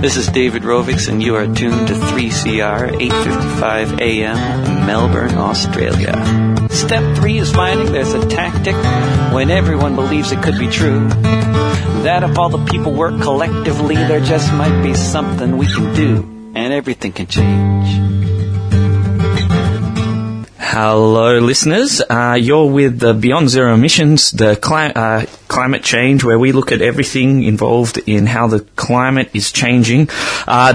This is David Rovics, and you are tuned to 3CR, 8:55 a.m., Melbourne, Australia. Step 3 is finding there's a tactic when everyone believes it could be true. That if all the people work collectively, there just might be something we can do, and everything can change. Hello, listeners. You're with the Beyond Zero Emissions, the Climate Change, where we look at everything involved in how the climate is changing.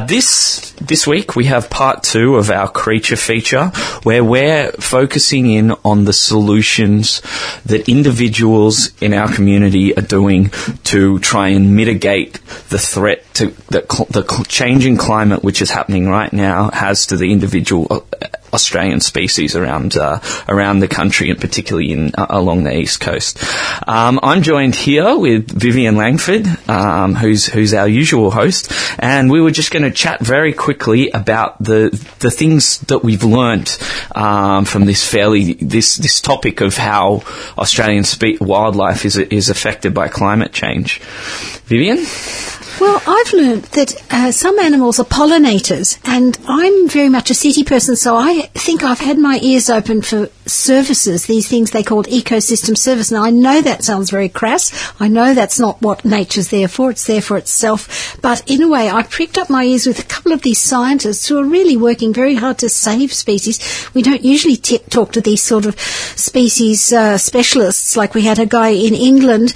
This week we have part 2 of our creature feature, where we're focusing in on the solutions that individuals in our community are doing to try and mitigate the threat to the changing climate which is happening right now has to the individual Australian species around the country, and particularly along the East Coast. I'm joined here with Vivian Langford, who's our usual host, and we were just going to chat very quickly about the things that we've learnt from this topic of how Australian wildlife is affected by climate change. Vivian? Well, I've learned that some animals are pollinators, and I'm very much a city person, so I think I've had my ears open for services, these things they called ecosystem service. Now, I know that sounds very crass. I know that's not what nature's there for. It's there for itself. But in a way, I pricked up my ears with a couple of these scientists who are really working very hard to save species. We don't usually talk to these sort of species specialists. Like we had a guy in England,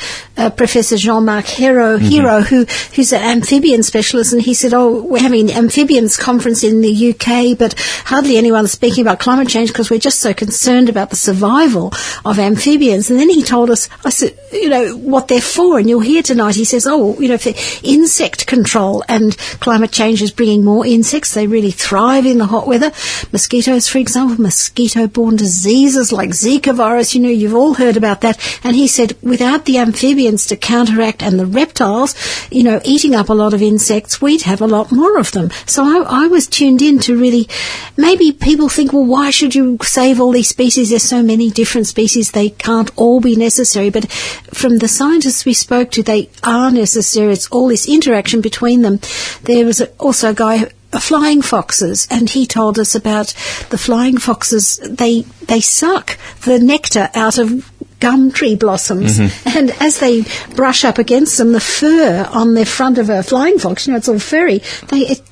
Professor Jean-Marc Hero, who's an amphibian specialist, and he said, oh, we're having an amphibians conference in the UK, but hardly anyone's speaking about climate change because we're just so concerned about the survival of amphibians. And then he told us, I said, you know, what they're for, and you'll hear tonight. He says, oh, you know, for insect control, and climate change is bringing more insects. They really thrive in the hot weather. Mosquitoes, for example, mosquito-borne diseases like Zika virus, you know, you've all heard about that. And he said, without the amphibians to counteract and the reptiles, you know, eating up a lot of insects, we'd have a lot more of them. So I was tuned in to really, maybe people think, well, why should you save all these species? There's so many different species, they can't all be necessary. But from the scientists we spoke to, they are necessary. It's all this interaction between them. There was also a guy flying foxes, and he told us about the flying foxes. They suck the nectar out of gum tree blossoms, and as they brush up against them, the fur on the front of a flying fox, you know, it's all furry,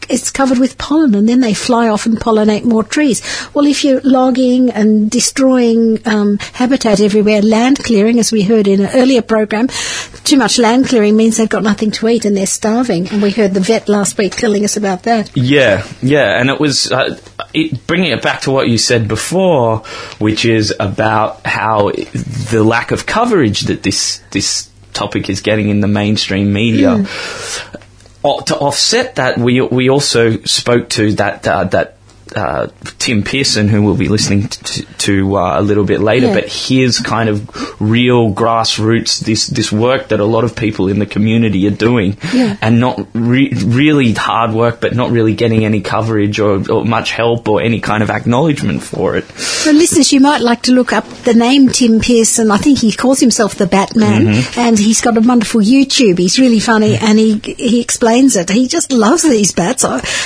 it's covered with pollen, and then they fly off and pollinate more trees. Well, if you're logging and destroying habitat everywhere, land clearing, as we heard in an earlier program, too much land clearing means they've got nothing to eat and they're starving, and we heard the vet last week telling us about that. Yeah, and it was bringing it back to what you said before, which is about how the lack of coverage that this topic is getting in the mainstream media. To offset that, we also spoke to that Tim Pearson, who we'll be listening to a little bit later, but his kind of real grassroots, this work that a lot of people in the community are doing, and not really hard work, but not really getting any coverage or much help or any kind of acknowledgement for it. So, listeners, you might like to look up the name Tim Pearson. I think he calls himself the Batman, and he's got a wonderful YouTube. He's really funny, and he explains it. He just loves these bats,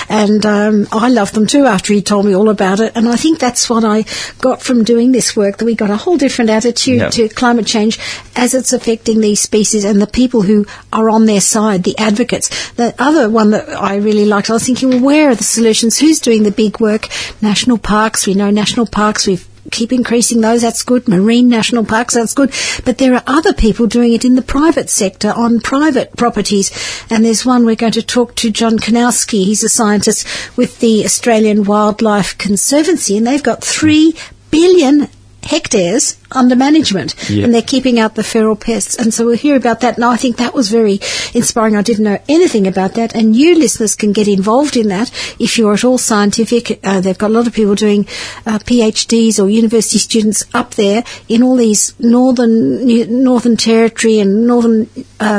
and I love them too after he told me all about it. And I think that's what I got from doing this work, that we got a whole different attitude to climate change as it's affecting these species and the people who are on their side, the advocates. The other one that I really liked, I was thinking, well, where are the solutions? Who's doing the big work? National parks. We know national parks. We've keep increasing those, that's good. Marine national parks, that's good. But there are other people doing it in the private sector on private properties. And there's one we're going to talk to, John Kanowski. He's a scientist with the Australian Wildlife Conservancy, and they've got 3 billion hectares under management, and they're keeping out the feral pests. And so we'll hear about that, and I think that was very inspiring. I didn't know anything about that, and you listeners can get involved in that if you're at all scientific. They've got a lot of people doing PhDs or university students up there in all these Northern Territory and Northern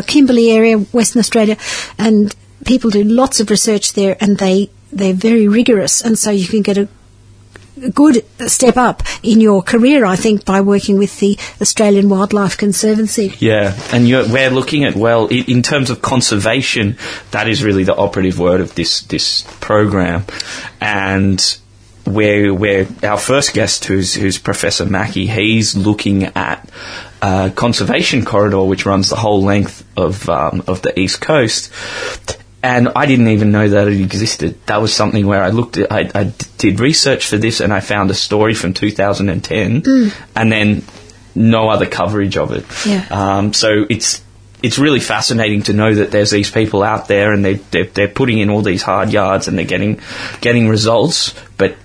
Kimberley area, Western Australia, and people do lots of research there, and they're very rigorous, and so you can get a good step up in your career, I think, by working with the Australian Wildlife Conservancy. Yeah, and we're looking at, well, in terms of conservation, that is really the operative word of this program. And we're our first guest, who's Professor Mackey, he's looking at a conservation corridor which runs the whole length of the East Coast. And I didn't even know that it existed. That was something where I looked at, I did research for this, and I found a story from 2010, and then no other coverage of it. Yeah. So it's really fascinating to know that there's these people out there, and they're putting in all these hard yards, and they're getting results, but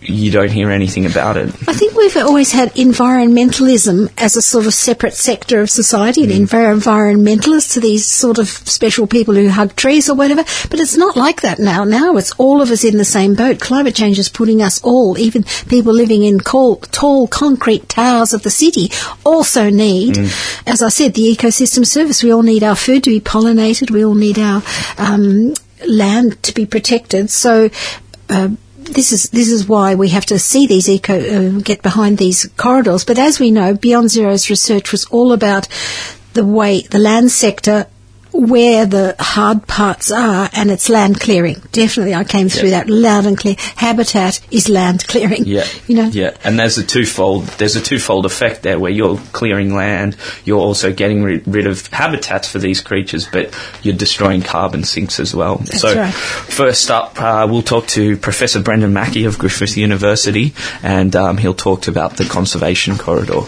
you don't hear anything about it. I think we've always had environmentalism as a sort of separate sector of society, and environmentalists are these sort of special people who hug trees or whatever, but it's not like that now. Now it's all of us in the same boat. Climate change is putting us all, even people living in tall concrete towers of the city, also need, as I said, the ecosystem service. We all need our food to be pollinated. We all need our land to be protected. So This is why we have to see these get behind these corridors. But as we know, Beyond Zero's research was all about the way the land sector, where the hard parts are, and it's land clearing. Definitely, I came through that loud and clear. Habitat is land clearing. Yeah, you know. Yeah, and there's a twofold effect there, where you're clearing land, you're also getting rid of habitats for these creatures, but you're destroying carbon sinks as well. That's so right. First up, we'll talk to Professor Brendan Mackey of Griffith University, and he'll talk about the conservation corridor.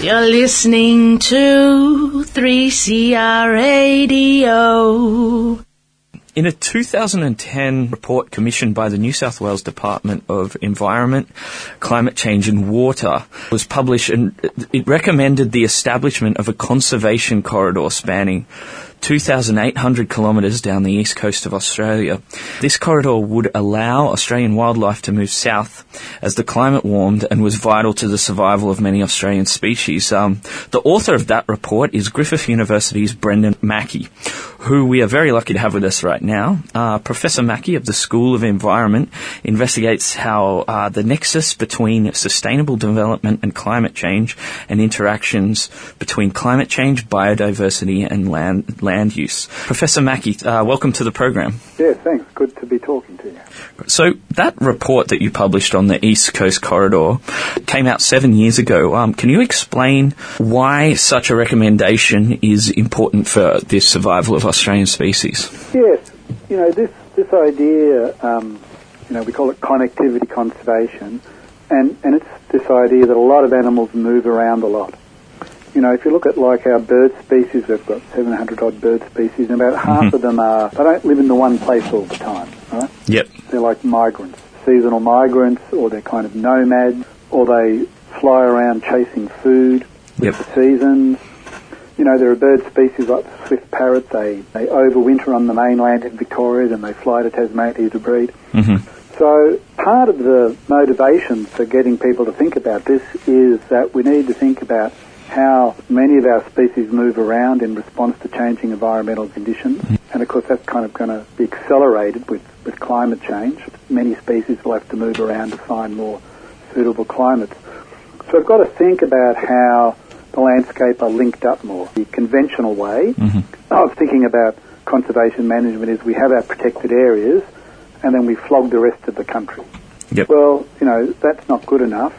You're listening to 3CR Radio. In a 2010 report commissioned by the New South Wales Department of Environment, Climate Change and Water was published, and it recommended the establishment of a conservation corridor spanning 2,800 kilometres down the east coast of Australia. This corridor would allow Australian wildlife to move south as the climate warmed, and was vital to the survival of many Australian species. The author of that report is Griffith University's Brendan Mackey, who we are very lucky to have with us right now. Professor Mackey of the School of Environment investigates how the nexus between sustainable development and climate change, and interactions between climate change, biodiversity and land use. Professor Mackey, welcome to the program. Yeah, thanks. Good to be talking to you. So that report that you published on the East Coast Corridor came out 7 years ago. Can you explain why such a recommendation is important for the survival of Australian species? Yes. You know, this idea, you know, we call it connectivity conservation, and it's this idea that a lot of animals move around a lot. You know, if you look at, like, our bird species, we've got 700-odd bird species, and about half of them they don't live in the one place all the time, right? Yep. They're like migrants, seasonal migrants, or they're kind of nomads, or they fly around chasing food with the seasons. You know, there are bird species like the swift parrot. They overwinter on the mainland in Victoria, then they fly to Tasmania to breed. So part of the motivation for getting people to think about this is that we need to think about how many of our species move around in response to changing environmental conditions. And, of course, that's kind of going to be accelerated with climate change. Many species will have to move around to find more suitable climates. So we've got to think about how the landscape are linked up more. The conventional way of thinking about conservation management is we have our protected areas and then we flog the rest of the country. Yep. Well, you know, that's not good enough.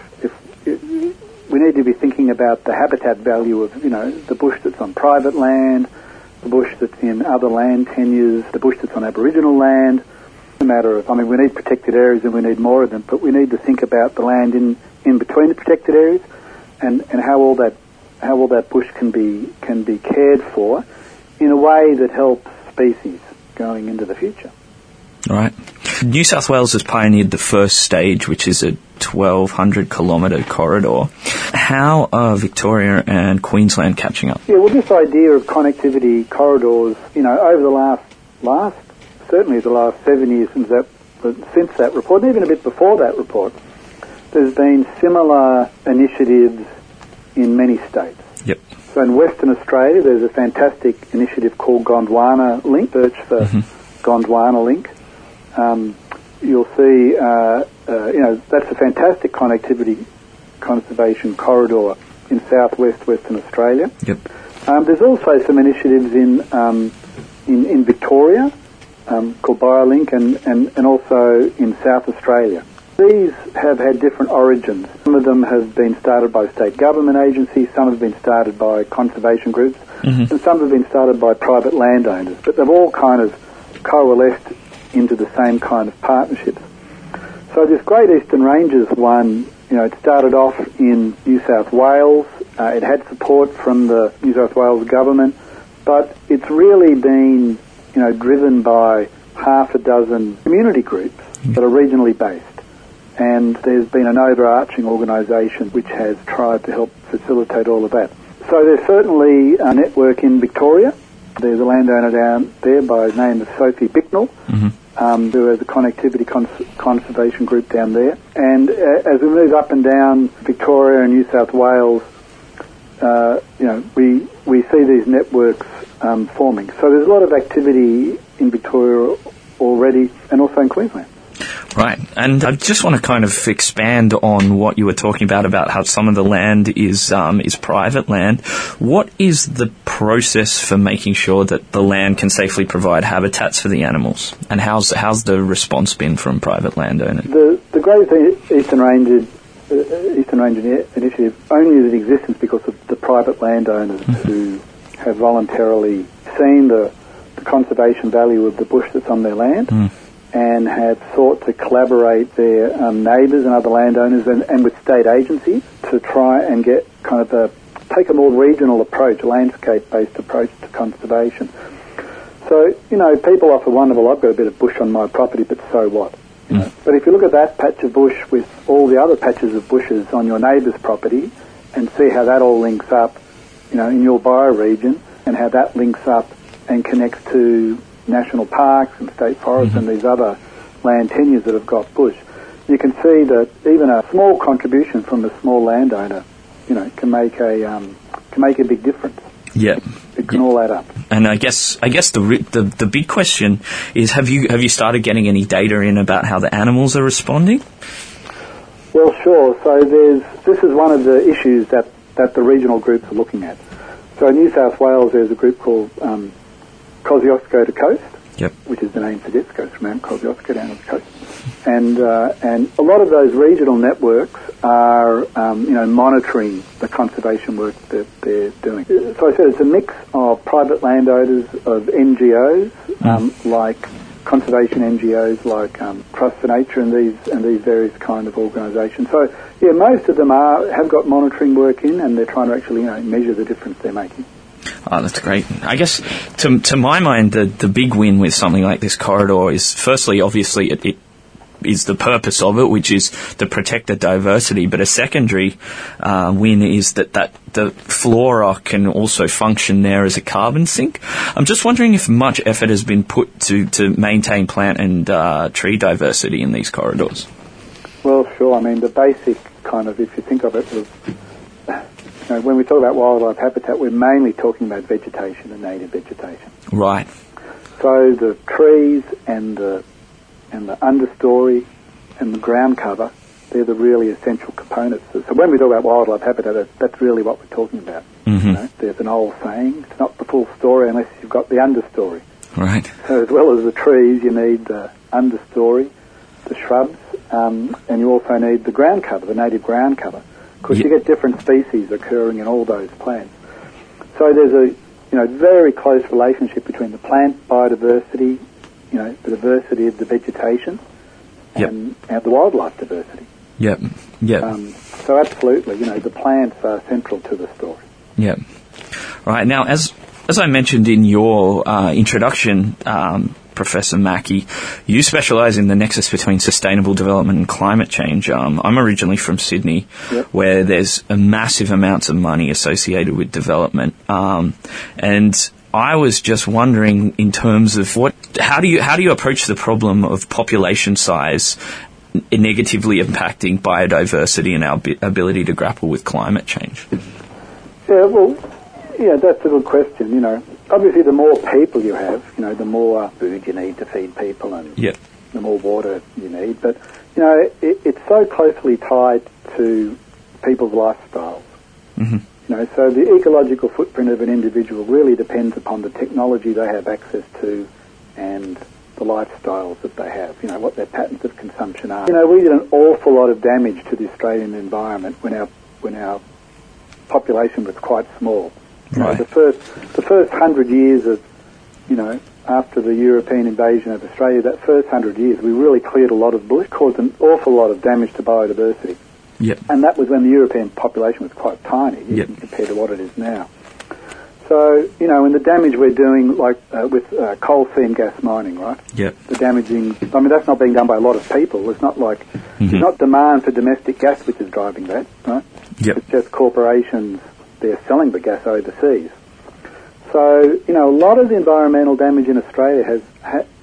We need to be thinking about the habitat value of, you know, the bush that's on private land, the bush that's in other land tenures, the bush that's on Aboriginal land. It's a matter of, I mean, we need protected areas and we need more of them, but we need to think about the land in between the protected areas and how all that bush can be cared for in a way that helps species going into the future. All right. New South Wales has pioneered the first stage, which is a 1,200-kilometre corridor. How are Victoria and Queensland catching up? Yeah, well, this idea of connectivity corridors, you know, over the last 7 years since that report, and even a bit before that report, there's been similar initiatives in many states. Yep. So in Western Australia, there's a fantastic initiative called Gondwana Link. Search for Gondwana Link. You'll see that's a fantastic connectivity conservation corridor in southwest Western Australia. Yep. There's also some initiatives in Victoria called BioLink and also in South Australia. These have had different origins. Some of them have been started by state government agencies, some have been started by conservation groups, mm-hmm. and some have been started by private landowners. But they've all kind of coalesced into the same kind of partnerships. So this Great Eastern Ranges one, it started off in New South Wales. It had support from the New South Wales government, but it's really been, driven by half a dozen community groups that are regionally based. And there's been an overarching organisation which has tried to help facilitate all of that. So there's certainly a network in Victoria. There's a landowner down there by the name of Sophie Bicknell, mm-hmm. Who has a connectivity conservation group down there. And as we move up and down Victoria and New South Wales, we see these networks forming. So there's a lot of activity in Victoria already and also in Queensland. Right, and I just want to kind of expand on what you were talking about how some of the land is private land. What is the process for making sure that the land can safely provide habitats for the animals? And how's the response been from private landowners? The Great Eastern Ranges initiative only is in existence because of the private landowners mm-hmm. who have voluntarily seen the conservation value of the bush that's on their land. Mm. And have sought to collaborate their neighbours and other landowners and with state agencies to try and get kind of take a more regional approach, a landscape-based approach to conservation. So, people often wonder, well, I've got a bit of bush on my property, but so what? Mm. But if you look at that patch of bush with all the other patches of bushes on your neighbour's property and see how that all links up, in your bioregion and how that links up and connects to national parks and state forests mm-hmm. and these other land tenures that have got bush, you can see that even a small contribution from a small landowner, can make a big difference. Yeah, it can all add up. And I guess the big question is, have you started getting any data in about how the animals are responding? Well, sure. So this is one of the issues that the regional groups are looking at. So in New South Wales, there's a group called Kosciuszko to Coast, yep. which is the name for this coast, from Mount Kosciuszko down to the coast. And a lot of those regional networks are, monitoring the conservation work that they're doing. So I said it's a mix of private landowners, of NGOs, like conservation NGOs, like Trust for Nature, and these various kind of organisations. So yeah, most of them have got monitoring work in, and they're trying to actually measure the difference they're making. Oh, that's great. I guess, to my mind, the big win with something like this corridor is, firstly, obviously, it is the purpose of it, which is to protect the diversity. But a secondary win is that the flora can also function there as a carbon sink. I'm just wondering if much effort has been put to maintain plant and tree diversity in these corridors. Well, sure. I mean, the basic kind of, if you think of it, when we talk about wildlife habitat, we're mainly talking about vegetation and native vegetation. Right. So the trees and the understory and the ground cover, they're the really essential components. So when we talk about wildlife habitat, that's really what we're talking about. Mm-hmm. There's an old saying, it's not the full story unless you've got the understory. Right. So as well as the trees, you need the understory, the shrubs, and you also need the ground cover, the native ground cover. Because you get different species occurring in all those plants. So there's a very close relationship between the plant biodiversity, the diversity of the vegetation, and, yep. and the wildlife diversity. Yep, yep. So absolutely, the plants are central to the story. Yep. Right, now, as I mentioned in your introduction, Professor Mackey, you specialise in the nexus between sustainable development and climate change. I'm originally from Sydney, yep. where there's massive amounts of money associated with development. And I was just wondering, in terms of how do you approach the problem of population size negatively impacting biodiversity and our ability to grapple with climate change? Yeah, well, yeah, that's a good question, Obviously, the more people you have, the more food you need to feed people and yep. the more water you need. But, you know, it's so closely tied to people's lifestyles. Mm-hmm. You know, so the ecological footprint of an individual really depends upon the technology they have access to and the lifestyles that they have, you know, what their patterns of consumption are. You know, we did an awful lot of damage to the Australian environment when our population was quite small. Right. You know, the first 100 years of, you know, after the European invasion of Australia, that first 100 years, we really cleared a lot of bush, caused an awful lot of damage to biodiversity. Yep. And that was when the European population was quite tiny, yep, compared to what it is now. So, you know, and the damage we're doing, like with coal seam gas mining, right? Yep. The damaging, I mean, that's not being done by a lot of people. It's not like, mm-hmm, it's not demand for domestic gas which is driving that, right? Yep. It's just corporations, they're selling the gas overseas. So, you know, a lot of the environmental damage in Australia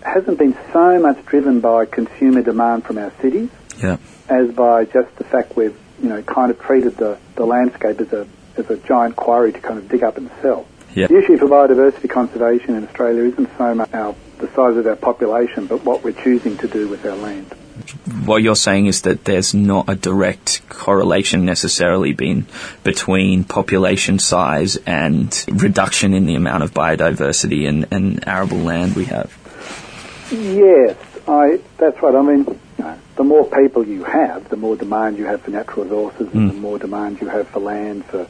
hasn't been so much driven by consumer demand from our cities, yep, as by just the fact we've, you know, kind of treated the landscape as a giant quarry to kind of dig up and sell. Yep. The issue for biodiversity conservation in Australia isn't so much the size of our population, but what we're choosing to do with our land. What you're saying is that there's not a direct correlation necessarily between population size and reduction in the amount of biodiversity and arable land we have. Yes, that's right. I mean, the more people you have, the more demand you have for natural resources, and the more demand you have for land, for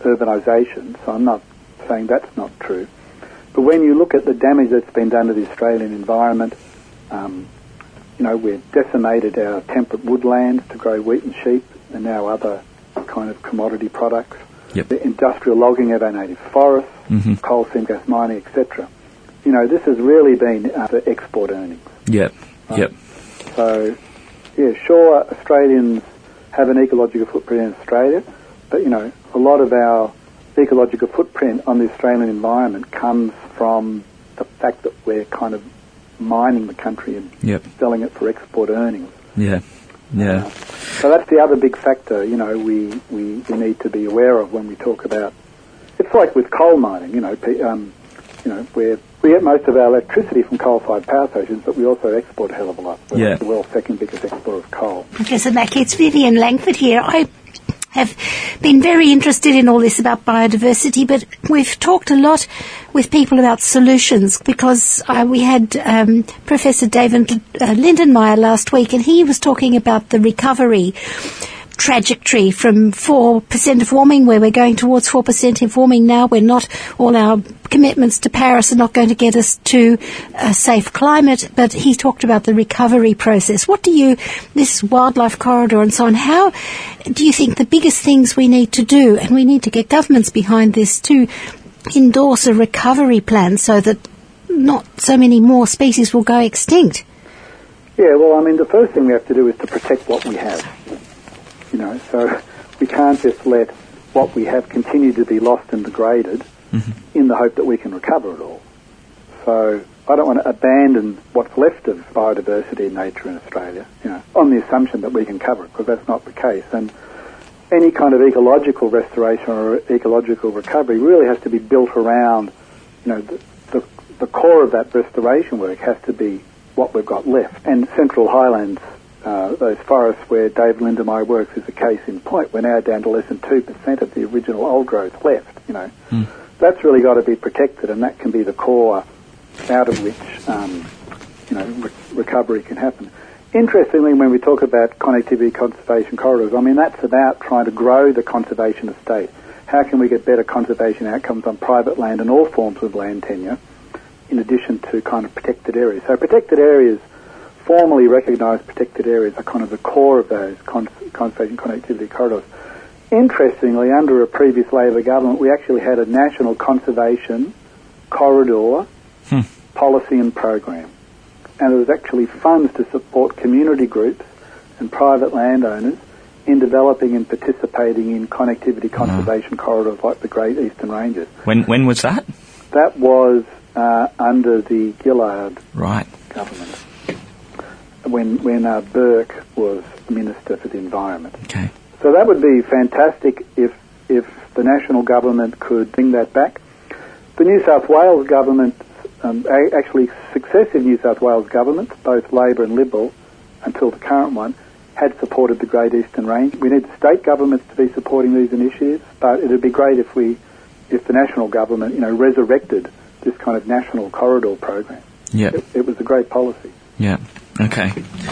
urbanisation. So I'm not saying that's not true. But when you look at the damage that's been done to the Australian environment, you know, we've decimated our temperate woodlands to grow wheat and sheep and now other kind of commodity products. Yep. The industrial logging of our native forests, mm-hmm, coal seam gas mining, etc. You know, this has really been for export earnings. Yep, right? Yep. So, yeah, sure, Australians have an ecological footprint in Australia, but, you know, a lot of our ecological footprint on the Australian environment comes from the fact that we're kind of mining the country and, yep, selling it for export earnings. Yeah, yeah. So that's the other big factor, you know, we need to be aware of when we talk about... It's like with coal mining, you know, we get most of our electricity from coal-fired power stations, but we also export a hell of a lot. We're, yeah, the world's second biggest exporter of coal. Professor Mackey, it's Vivian Langford here. I have been very interested in all this about biodiversity, but we've talked a lot with people about solutions because we had Professor David Lindenmayer last week, and he was talking about the recovery trajectory from 4% of warming, where we're going towards 4% of warming now. We're not, all our commitments to Paris are not going to get us to a safe climate, but he talked about the recovery process. What do you, this wildlife corridor and so on, how do you think the biggest things we need to do, and we need to get governments behind this to endorse a recovery plan so that not so many more species will go extinct? Yeah, well, I mean, the first thing we have to do is to protect what we have. You know, so we can't just let what we have continue to be lost and degraded, mm-hmm, in the hope that we can recover it all. So I don't want to abandon what's left of biodiversity and nature in Australia, you know, on the assumption that we can cover it, because that's not the case. And any kind of ecological restoration or ecological recovery really has to be built around, you know, the core of that restoration work has to be what we've got left. And Central Highlands, those forests where Dave Lindenmayer works, is a case in point. We're now down to less than 2% of the original old growth left, you know. Mm. That's really got to be protected, and that can be the core out of which, you know, recovery can happen. Interestingly, when we talk about connectivity conservation corridors, I mean, that's about trying to grow the conservation estate. How can we get better conservation outcomes on private land and all forms of land tenure, in addition to kind of protected areas? So protected areas, formally recognised protected areas, are kind of the core of those conservation connectivity corridors. Interestingly, under a previous Labor government, we actually had a national conservation corridor policy and program. And there was actually funds to support community groups and private landowners in developing and participating in connectivity conservation corridors like the Great Eastern Ranges. When was that? That was under the Gillard government. When Burke was Minister for the Environment. Okay. So that would be fantastic if the national government could bring that back. The New South Wales government's actually successive New South Wales governments, both Labor and Liberal, until the current one, had supported the Great Eastern Range. We need state governments to be supporting these initiatives, but it would be great if the national government, resurrected this kind of national corridor program. Yeah. It was a great policy. Yeah. Okay.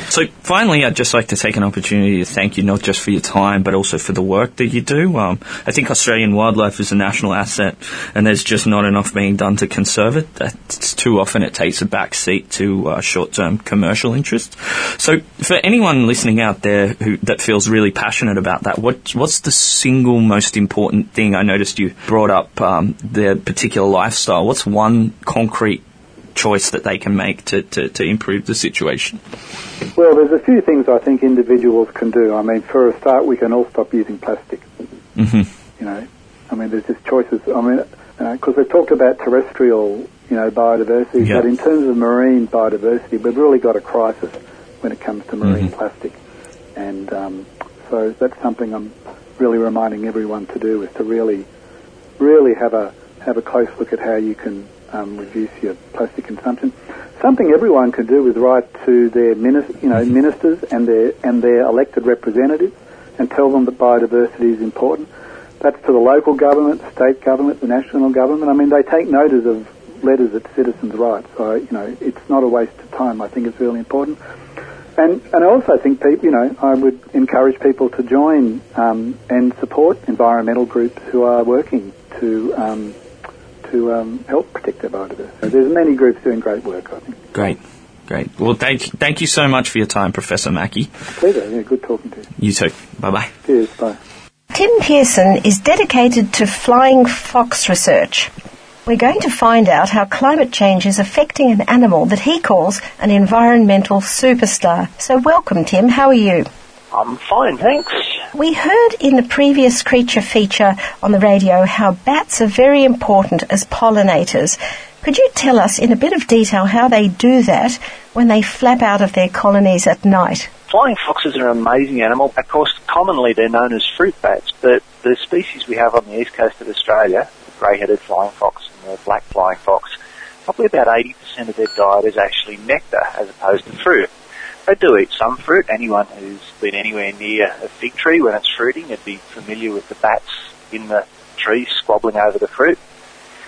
So finally, I'd just like to take an opportunity to thank you not just for your time, but also for the work that you do. I think Australian wildlife is a national asset, and there's just not enough being done to conserve it. That's too often it takes a back seat to short-term commercial interest. So for anyone listening out there that feels really passionate about that, what's the single most important thing? I noticed you brought up their particular lifestyle. What's one concrete choice that they can make to improve the situation? Well, there's a few things I think individuals can do. For a start, we can all stop using plastic. Mm-hmm. There's just choices. Because they've talked about terrestrial, biodiversity, yep. But in terms of marine biodiversity, we've really got a crisis when it comes to marine mm-hmm. plastic. And so that's something I'm really reminding everyone to do, is to really, really have a close look at how you can reduce your plastic consumption. Something everyone can do is write to their ministers and their elected representatives and tell them that biodiversity is important. That's to the local government, state government, the national government. They take notice of letters at citizens' rights. So, it's not a waste of time. I think it's really important. And I also think, I would encourage people to join and support environmental groups who are working to help protect their biodiversity. So there's many groups doing great work, I think. Great. Well, thank you so much for your time, Professor Mackey. Pleasure. Yeah, good talking to you. You too. Bye-bye. Cheers. Bye. Tim Pearson is dedicated to flying fox research. We're going to find out how climate change is affecting an animal that he calls an environmental superstar. So welcome, Tim. How are you? I'm fine, thanks. We heard in the previous creature feature on the radio how bats are very important as pollinators. Could you tell us in a bit of detail how they do that when they flap out of their colonies at night? Flying foxes are an amazing animal. Of course, commonly they're known as fruit bats, but the species we have on the east coast of Australia, the grey-headed flying fox and the black flying fox, probably about 80% of their diet is actually nectar as opposed to fruit. They do eat some fruit. Anyone who's been anywhere near a fig tree when it's fruiting would be familiar with the bats in the tree squabbling over the fruit.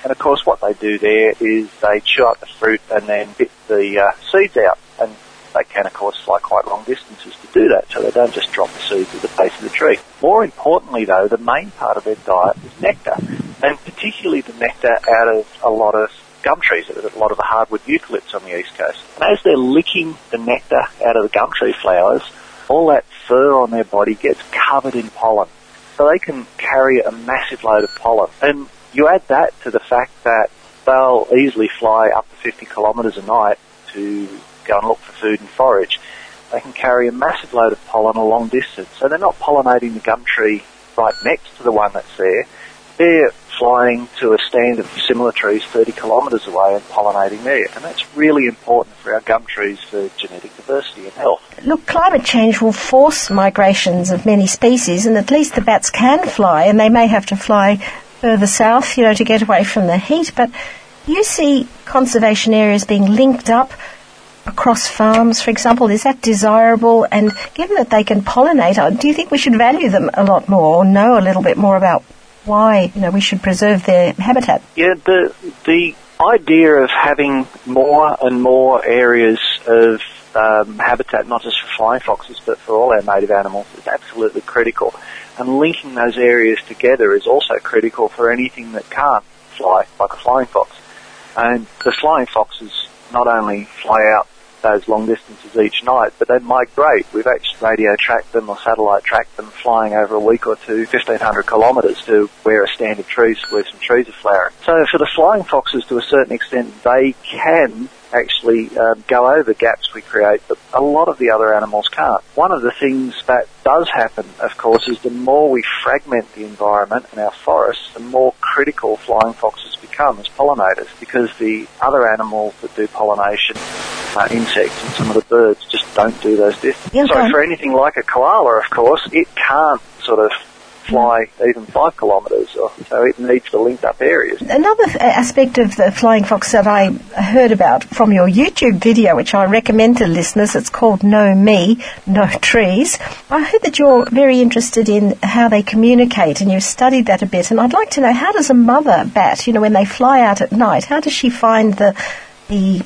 And of course what they do there is they chew up the fruit and then bit the seeds out. And they can of course fly quite long distances to do that, so they don't just drop the seeds at the base of the tree. More importantly though, the main part of their diet is nectar. And particularly the nectar out of a lot of gum trees, a lot of the hardwood eucalypts on the east coast. And as they're licking the nectar out of the gum tree flowers, all that fur on their body gets covered in pollen. So they can carry a massive load of pollen. And you add that to the fact that they'll easily fly up to 50 kilometres a night to go and look for food and forage. They can carry a massive load of pollen a long distance. So they're not pollinating the gum tree right next to the one that's there. They're flying to a stand of similar trees 30 kilometres away and pollinating there. And that's really important for our gum trees for genetic diversity and health. Look, climate change will force migrations of many species, and at least the bats can fly, and they may have to fly further south, to get away from the heat. But you see conservation areas being linked up across farms, for example. Is that desirable? And given that they can pollinate, do you think we should value them a lot more or know a little bit more about why we should preserve their habitat? Yeah, the idea of having more and more areas of habitat, not just for flying foxes but for all our native animals, is absolutely critical. And linking those areas together is also critical for anything that can't fly, like a flying fox. And the flying foxes not only fly out those long distances each night, but they migrate. We've actually radio tracked them or satellite tracked them flying over a week or two, 1,500 kilometres to where a stand of trees, where some trees are flowering. So for the flying foxes, to a certain extent, they can actually go over gaps we create, but a lot of the other animals can't. One of the things that does happen, of course, is the more we fragment the environment and our forests, the more critical flying foxes become as pollinators, because the other animals that do pollination, insects and some of the birds, just don't do those distances. Okay. So for anything like a koala, of course, it can't sort of fly even 5 kilometres, so it needs to link up areas. Another aspect of the flying fox that I heard about from your YouTube video, which I recommend to listeners, it's called Know Me, No Trees. I heard that you're very interested in how they communicate, and you've studied that a bit, and I'd like to know, how does a mother bat, you know, when they fly out at night, how does she find the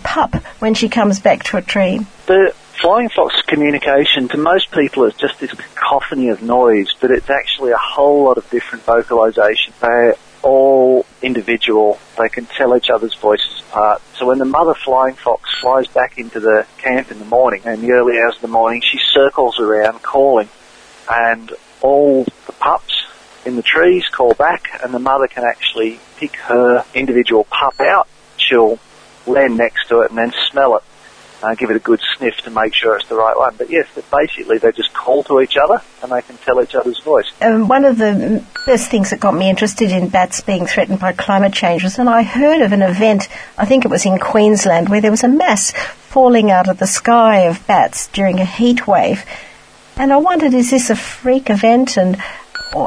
pup when she comes back to a tree? The flying fox communication to most people is just this cacophony of noise, but it's actually a whole lot of different vocalization. They're all individual. They can tell each other's voices apart. So when the mother flying fox flies back into the camp in the morning, in the early hours of the morning, she circles around calling, and all the pups in the trees call back, and the mother can actually pick her individual pup out. She'll land next to it and then smell it. Give it a good sniff to make sure it's the right one. But yes, basically they just call to each other and they can tell each other's voice. One of the first things that got me interested in bats being threatened by climate change was when I heard of an event, I think it was in Queensland, where there was a mass falling out of the sky of bats during a heat wave. And I wondered, is this a freak event, and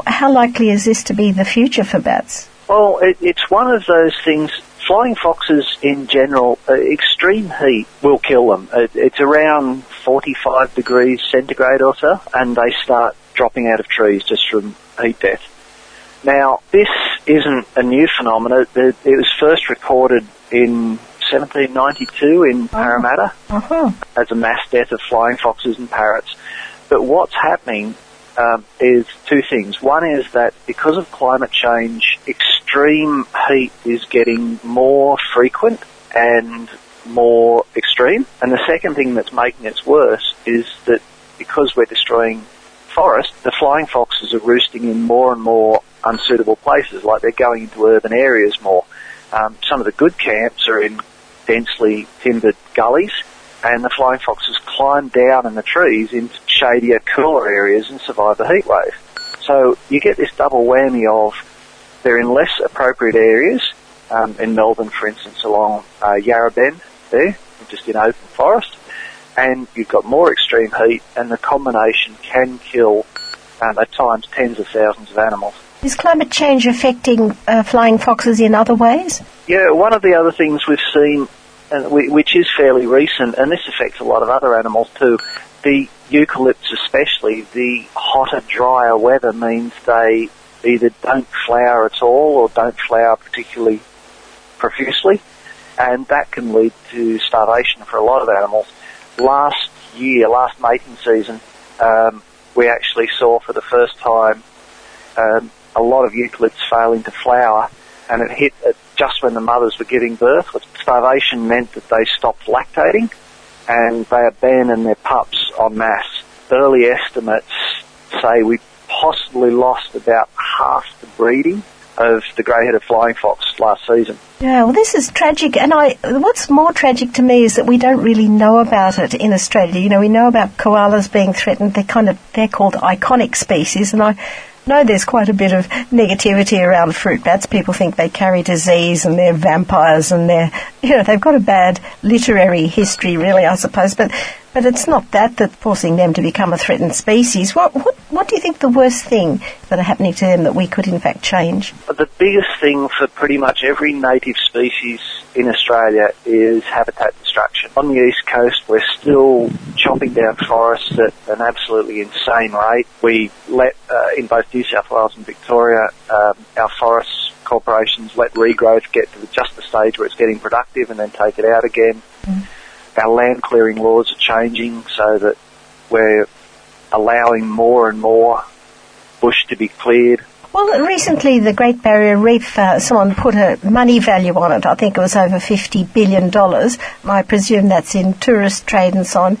how likely is this to be the future for bats? Well, it's one of those things. Flying foxes in general, extreme heat will kill them. It's around 45 degrees centigrade or so, and they start dropping out of trees just from heat death. Now, this isn't a new phenomenon. It was first recorded in 1792 in Parramatta as a mass death of flying foxes and parrots. But what's happening is two things. One is that because of climate change, extreme heat is getting more frequent and more extreme. And the second thing that's making it worse is that because we're destroying forests, the flying foxes are roosting in more and more unsuitable places, like they're going into urban areas more. Some of the good camps are in densely timbered gullies, and the flying foxes climb down in the trees into shadier, cooler areas and survive the heat wave. So you get this double whammy of they're in less appropriate areas, in Melbourne, for instance, along Yarra Bend there, just in open forest, and you've got more extreme heat, and the combination can kill, at times, tens of thousands of animals. Is climate change affecting flying foxes in other ways? Yeah, one of the other things we've seen, and which is fairly recent, and this affects a lot of other animals too, the eucalypts especially, the hotter, drier weather means they either don't flower at all or don't flower particularly profusely, and that can lead to starvation for a lot of animals. Last year, last mating season, we actually saw for the first time a lot of eucalypts failing to flower, and it hit at just when the mothers were giving birth. Starvation meant that they stopped lactating and they abandoned their pups en masse. Early estimates say we possibly lost about half the breeding of the grey-headed flying fox last season. Yeah, well, this is tragic, and what's more tragic to me is that we don't really know about it in Australia. You know, we know about koalas being threatened. They're called iconic species, and I know there's quite a bit of negativity around fruit bats. People think they carry disease and they're vampires and they've got a bad literary history, really, I suppose. But it's not that that's forcing them to become a threatened species. What do you think the worst thing that are happening to them that we could in fact change? The biggest thing for pretty much every native species in Australia is habitat destruction. On the East Coast, we're still chopping down forests at an absolutely insane rate. We let, in both New South Wales and Victoria, our forests corporations let regrowth get to just the stage where it's getting productive and then take it out again. Mm. Our land clearing laws are changing so that we're allowing more and more bush to be cleared. Well, recently the Great Barrier Reef, someone put a money value on it. I think it was over $50 billion. I presume that's in tourist trade and so on.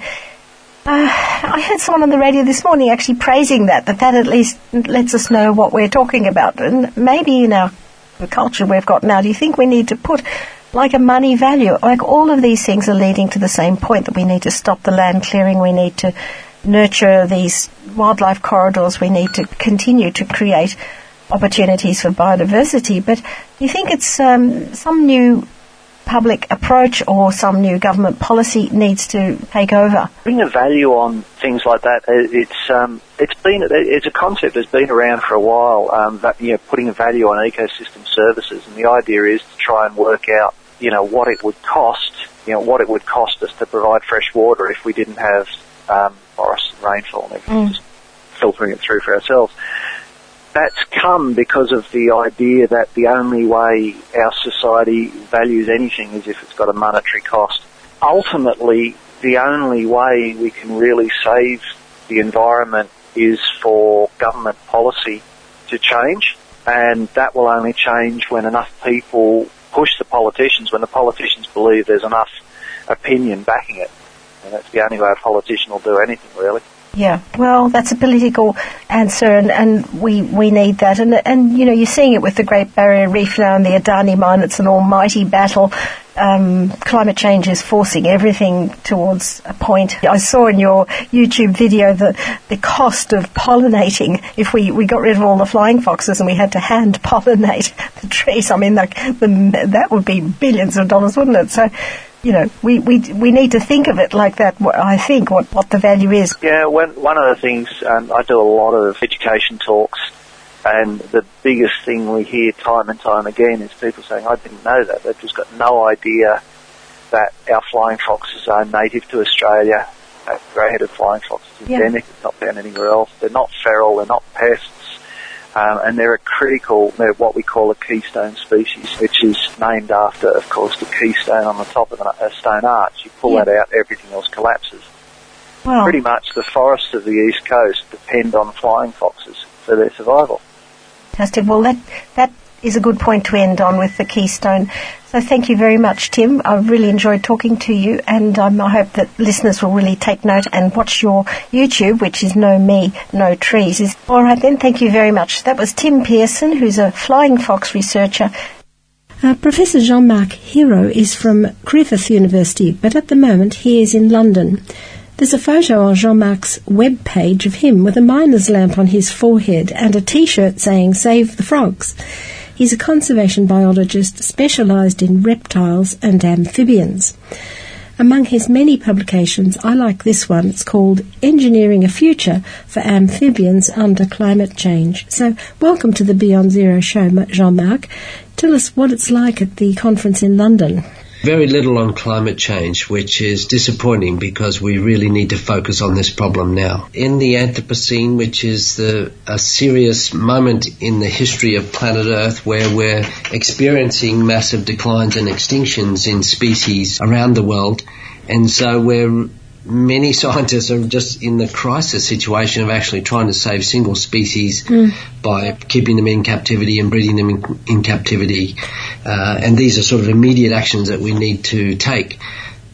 I heard someone on the radio this morning actually praising that at least lets us know what we're talking about. And maybe in our culture we've got now, do you think we need to put like a money value? Like, all of these things are leading to the same point, that we need to stop the land clearing, we need to nurture these wildlife corridors, we need to continue to create opportunities for biodiversity. But do you think it's some new public approach or some new government policy needs to take over? Putting a value on things like that, it's a concept that's been around for a while, putting a value on ecosystem services, and the idea is to try and work out, what it would cost us to provide fresh water if we didn't have forests and rainfall and everything, just filtering it through for ourselves. That's come because of the idea that the only way our society values anything is if it's got a monetary cost. Ultimately, the only way we can really save the environment is for government policy to change, and that will only change when enough people push the politicians, when the politicians believe there's enough opinion backing it. And that's the only way a politician will do anything, really. Yeah, well, that's a political answer, and we need that. And you know, you're seeing it with the Great Barrier Reef now and the Adani mine. It's an almighty battle. Climate change is forcing everything towards a point. I saw in your YouTube video the cost of pollinating. If we got rid of all the flying foxes and we had to hand pollinate the trees, I mean, that would be billions of dollars, wouldn't it? So, you know, we need to think of it like that, I think, what the value is. Yeah, one of the things, I do a lot of education talks, and the biggest thing we hear time and time again is people saying, I didn't know that. They've just got no idea that our flying foxes are native to Australia. That grey-headed flying fox is endemic. It's not found anywhere else. They're not feral. They're not pests. And they're what we call a keystone species, which is named after, of course, the keystone on the top of a stone arch. You pull that out, everything else collapses. Wow. Pretty much the forests of the East Coast depend on flying foxes for their survival. Fantastic. Well, that is a good point to end on with the keystone. So thank you very much, Tim. I've really enjoyed talking to you, and I hope that listeners will really take note and watch your YouTube, which is No Me, No Trees. All right then, thank you very much. That was Tim Pearson, who's a flying fox researcher. Professor Jean-Marc Hero is from Griffith University, but at the moment he is in London. There's a photo on Jean-Marc's web page of him with a miner's lamp on his forehead and a T-shirt saying, Save the Frogs. He's a conservation biologist specialised in reptiles and amphibians. Among his many publications, I like this one. It's called Engineering a Future for Amphibians Under Climate Change. So welcome to the Beyond Zero show, Jean-Marc. Tell us what it's like at the conference in London. Very little on climate change, which is disappointing because we really need to focus on this problem now. In the Anthropocene, which is a serious moment in the history of planet Earth where we're experiencing massive declines and extinctions in species around the world, and so many scientists are just in the crisis situation of actually trying to save single species by keeping them in captivity and breeding them in captivity. And these are sort of immediate actions that we need to take.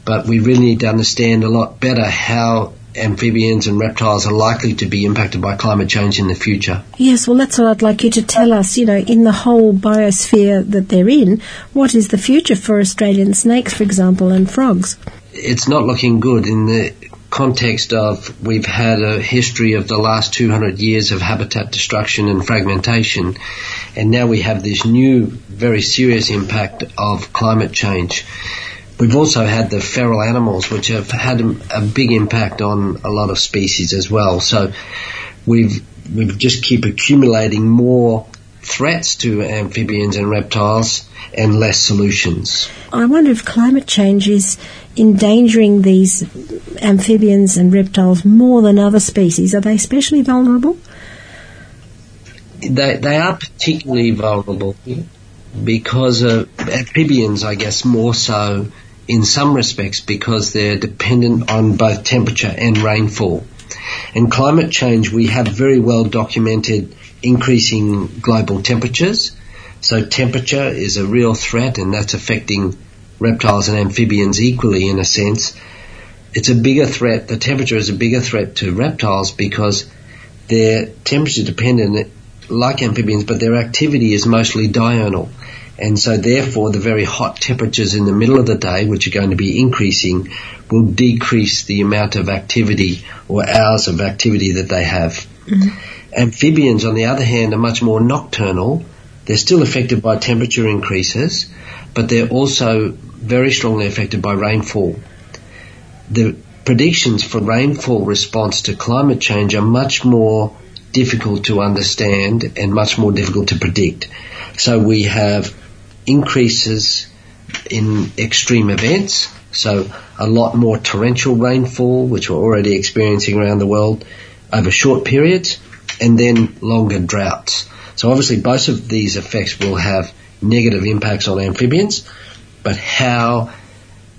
But we really need to understand a lot better how amphibians and reptiles are likely to be impacted by climate change in the future. Yes, well, that's what I'd like you to tell us, in the whole biosphere that they're in, what is the future for Australian snakes, for example, and frogs? It's not looking good in the context of we've had a history of the last 200 years of habitat destruction and fragmentation, and now we have this new very serious impact of climate change. We've also had the feral animals, which have had a big impact on a lot of species as well. So we've just keep accumulating more threats to amphibians and reptiles and less solutions. I wonder if climate change is endangering these amphibians and reptiles more than other species. Are they especially vulnerable? They are particularly vulnerable because of amphibians, I guess, more so in some respects because they're dependent on both temperature and rainfall. And climate change, we have very well documented increasing global temperatures. So temperature is a real threat, and that's affecting reptiles and amphibians equally in a sense. It's a bigger threat. The temperature is a bigger threat to reptiles because they're temperature dependent like amphibians, but their activity is mostly diurnal. And so therefore the very hot temperatures in the middle of the day, which are going to be increasing, will decrease the amount of activity or hours of activity that they have. Mm-hmm. Amphibians, on the other hand, are much more nocturnal. They're still affected by temperature increases, but they're also very strongly affected by rainfall. The predictions for rainfall response to climate change are much more difficult to understand and much more difficult to predict. So we have increases in extreme events, so a lot more torrential rainfall, which we're already experiencing around the world, over short periods, and then longer droughts. So obviously both of these effects will have negative impacts on amphibians, but how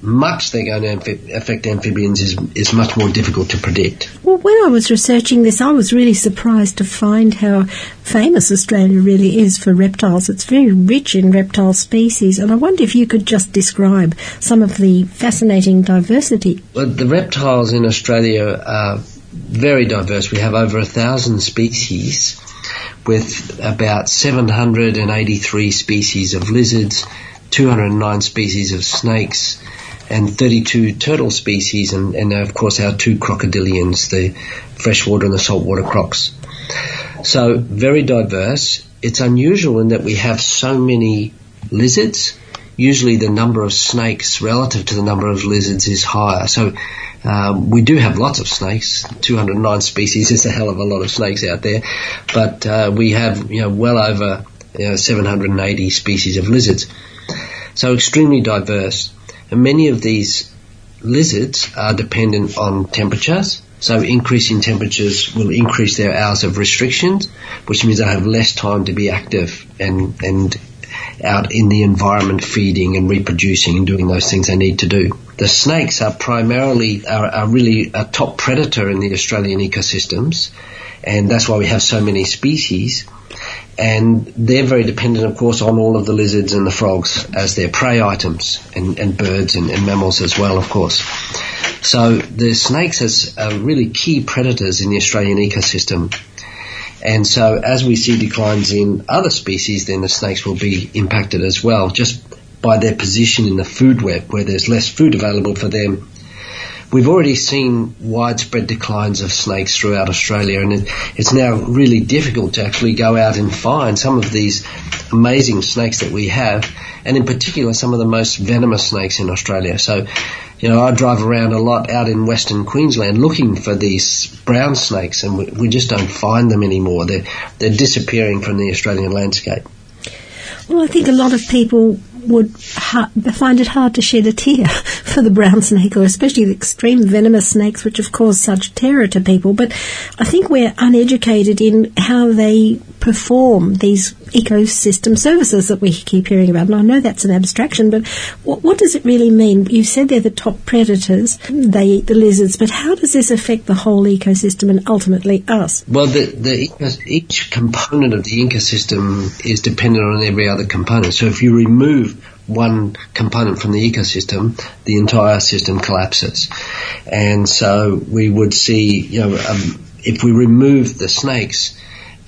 much they're going to affect amphibians is much more difficult to predict. Well, when I was researching this, I was really surprised to find how famous Australia really is for reptiles. It's very rich in reptile species, and I wonder if you could just describe some of the fascinating diversity. Well, the reptiles in Australia are very diverse. We have over 1,000 species, with about 783 species of lizards, 209 species of snakes, and 32 turtle species, and of course our two crocodilians, the freshwater and the saltwater crocs. So very diverse. It's unusual in that we have so many lizards. Usually the number of snakes relative to the number of lizards is higher. So we do have lots of snakes. 209 species is a hell of a lot of snakes out there. But we have well over 780 species of lizards. So extremely diverse. And many of these lizards are dependent on temperatures. So increasing temperatures will increase their hours of restrictions, which means they have less time to be active and out in the environment feeding and reproducing and doing those things they need to do. The snakes are primarily, are really a top predator in the Australian ecosystems, and that's why we have so many species. And they're very dependent, of course, on all of the lizards and the frogs as their prey items, and birds and mammals as well, of course. So the snakes are really key predators in the Australian ecosystem. And so as we see declines in other species, then the snakes will be impacted as well, just by their position in the food web, where there's less food available for them. We've already seen widespread declines of snakes throughout Australia, and it's now really difficult to actually go out and find some of these amazing snakes that we have, and in particular some of the most venomous snakes in Australia. So, I drive around a lot out in Western Queensland looking for these brown snakes, and we just don't find them anymore. They're disappearing from the Australian landscape. Well, I think a lot of people would find it hard to shed a tear for the brown snake, or especially the extreme venomous snakes, which have caused such terror to people. But I think we're uneducated in how they perform these ecosystem services that we keep hearing about. And I know that's an abstraction, but what does it really mean? You said they're the top predators, they eat the lizards, but how does this affect the whole ecosystem and ultimately us? Well, each component of the ecosystem is dependent on every other component. So if you remove one component from the ecosystem, the entire system collapses. And so we would see, if we remove the snakes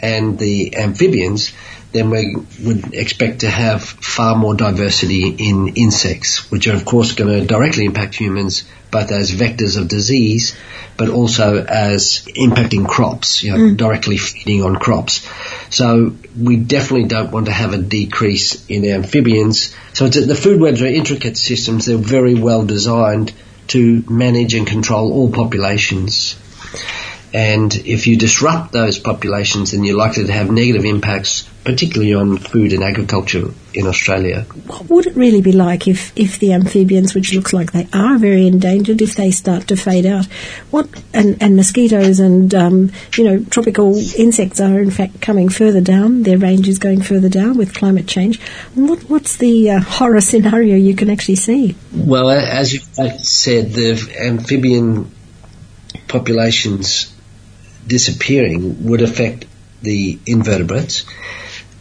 and the amphibians, then we would expect to have far more diversity in insects, which are of course going to directly impact humans, both as vectors of disease, but also as impacting crops, directly feeding on crops. So we definitely don't want to have a decrease in amphibians. So the food webs are intricate systems. They're very well designed to manage and control all populations. And if you disrupt those populations, then you're likely to have negative impacts, particularly on food and agriculture in Australia. What would it really be like if the amphibians, which looks like they are very endangered, if they start to fade out? And mosquitoes and, tropical insects are in fact coming further down. Their range is going further down with climate change. What's the horror scenario you can actually see? Well, as you said, the amphibian populations disappearing would affect the invertebrates.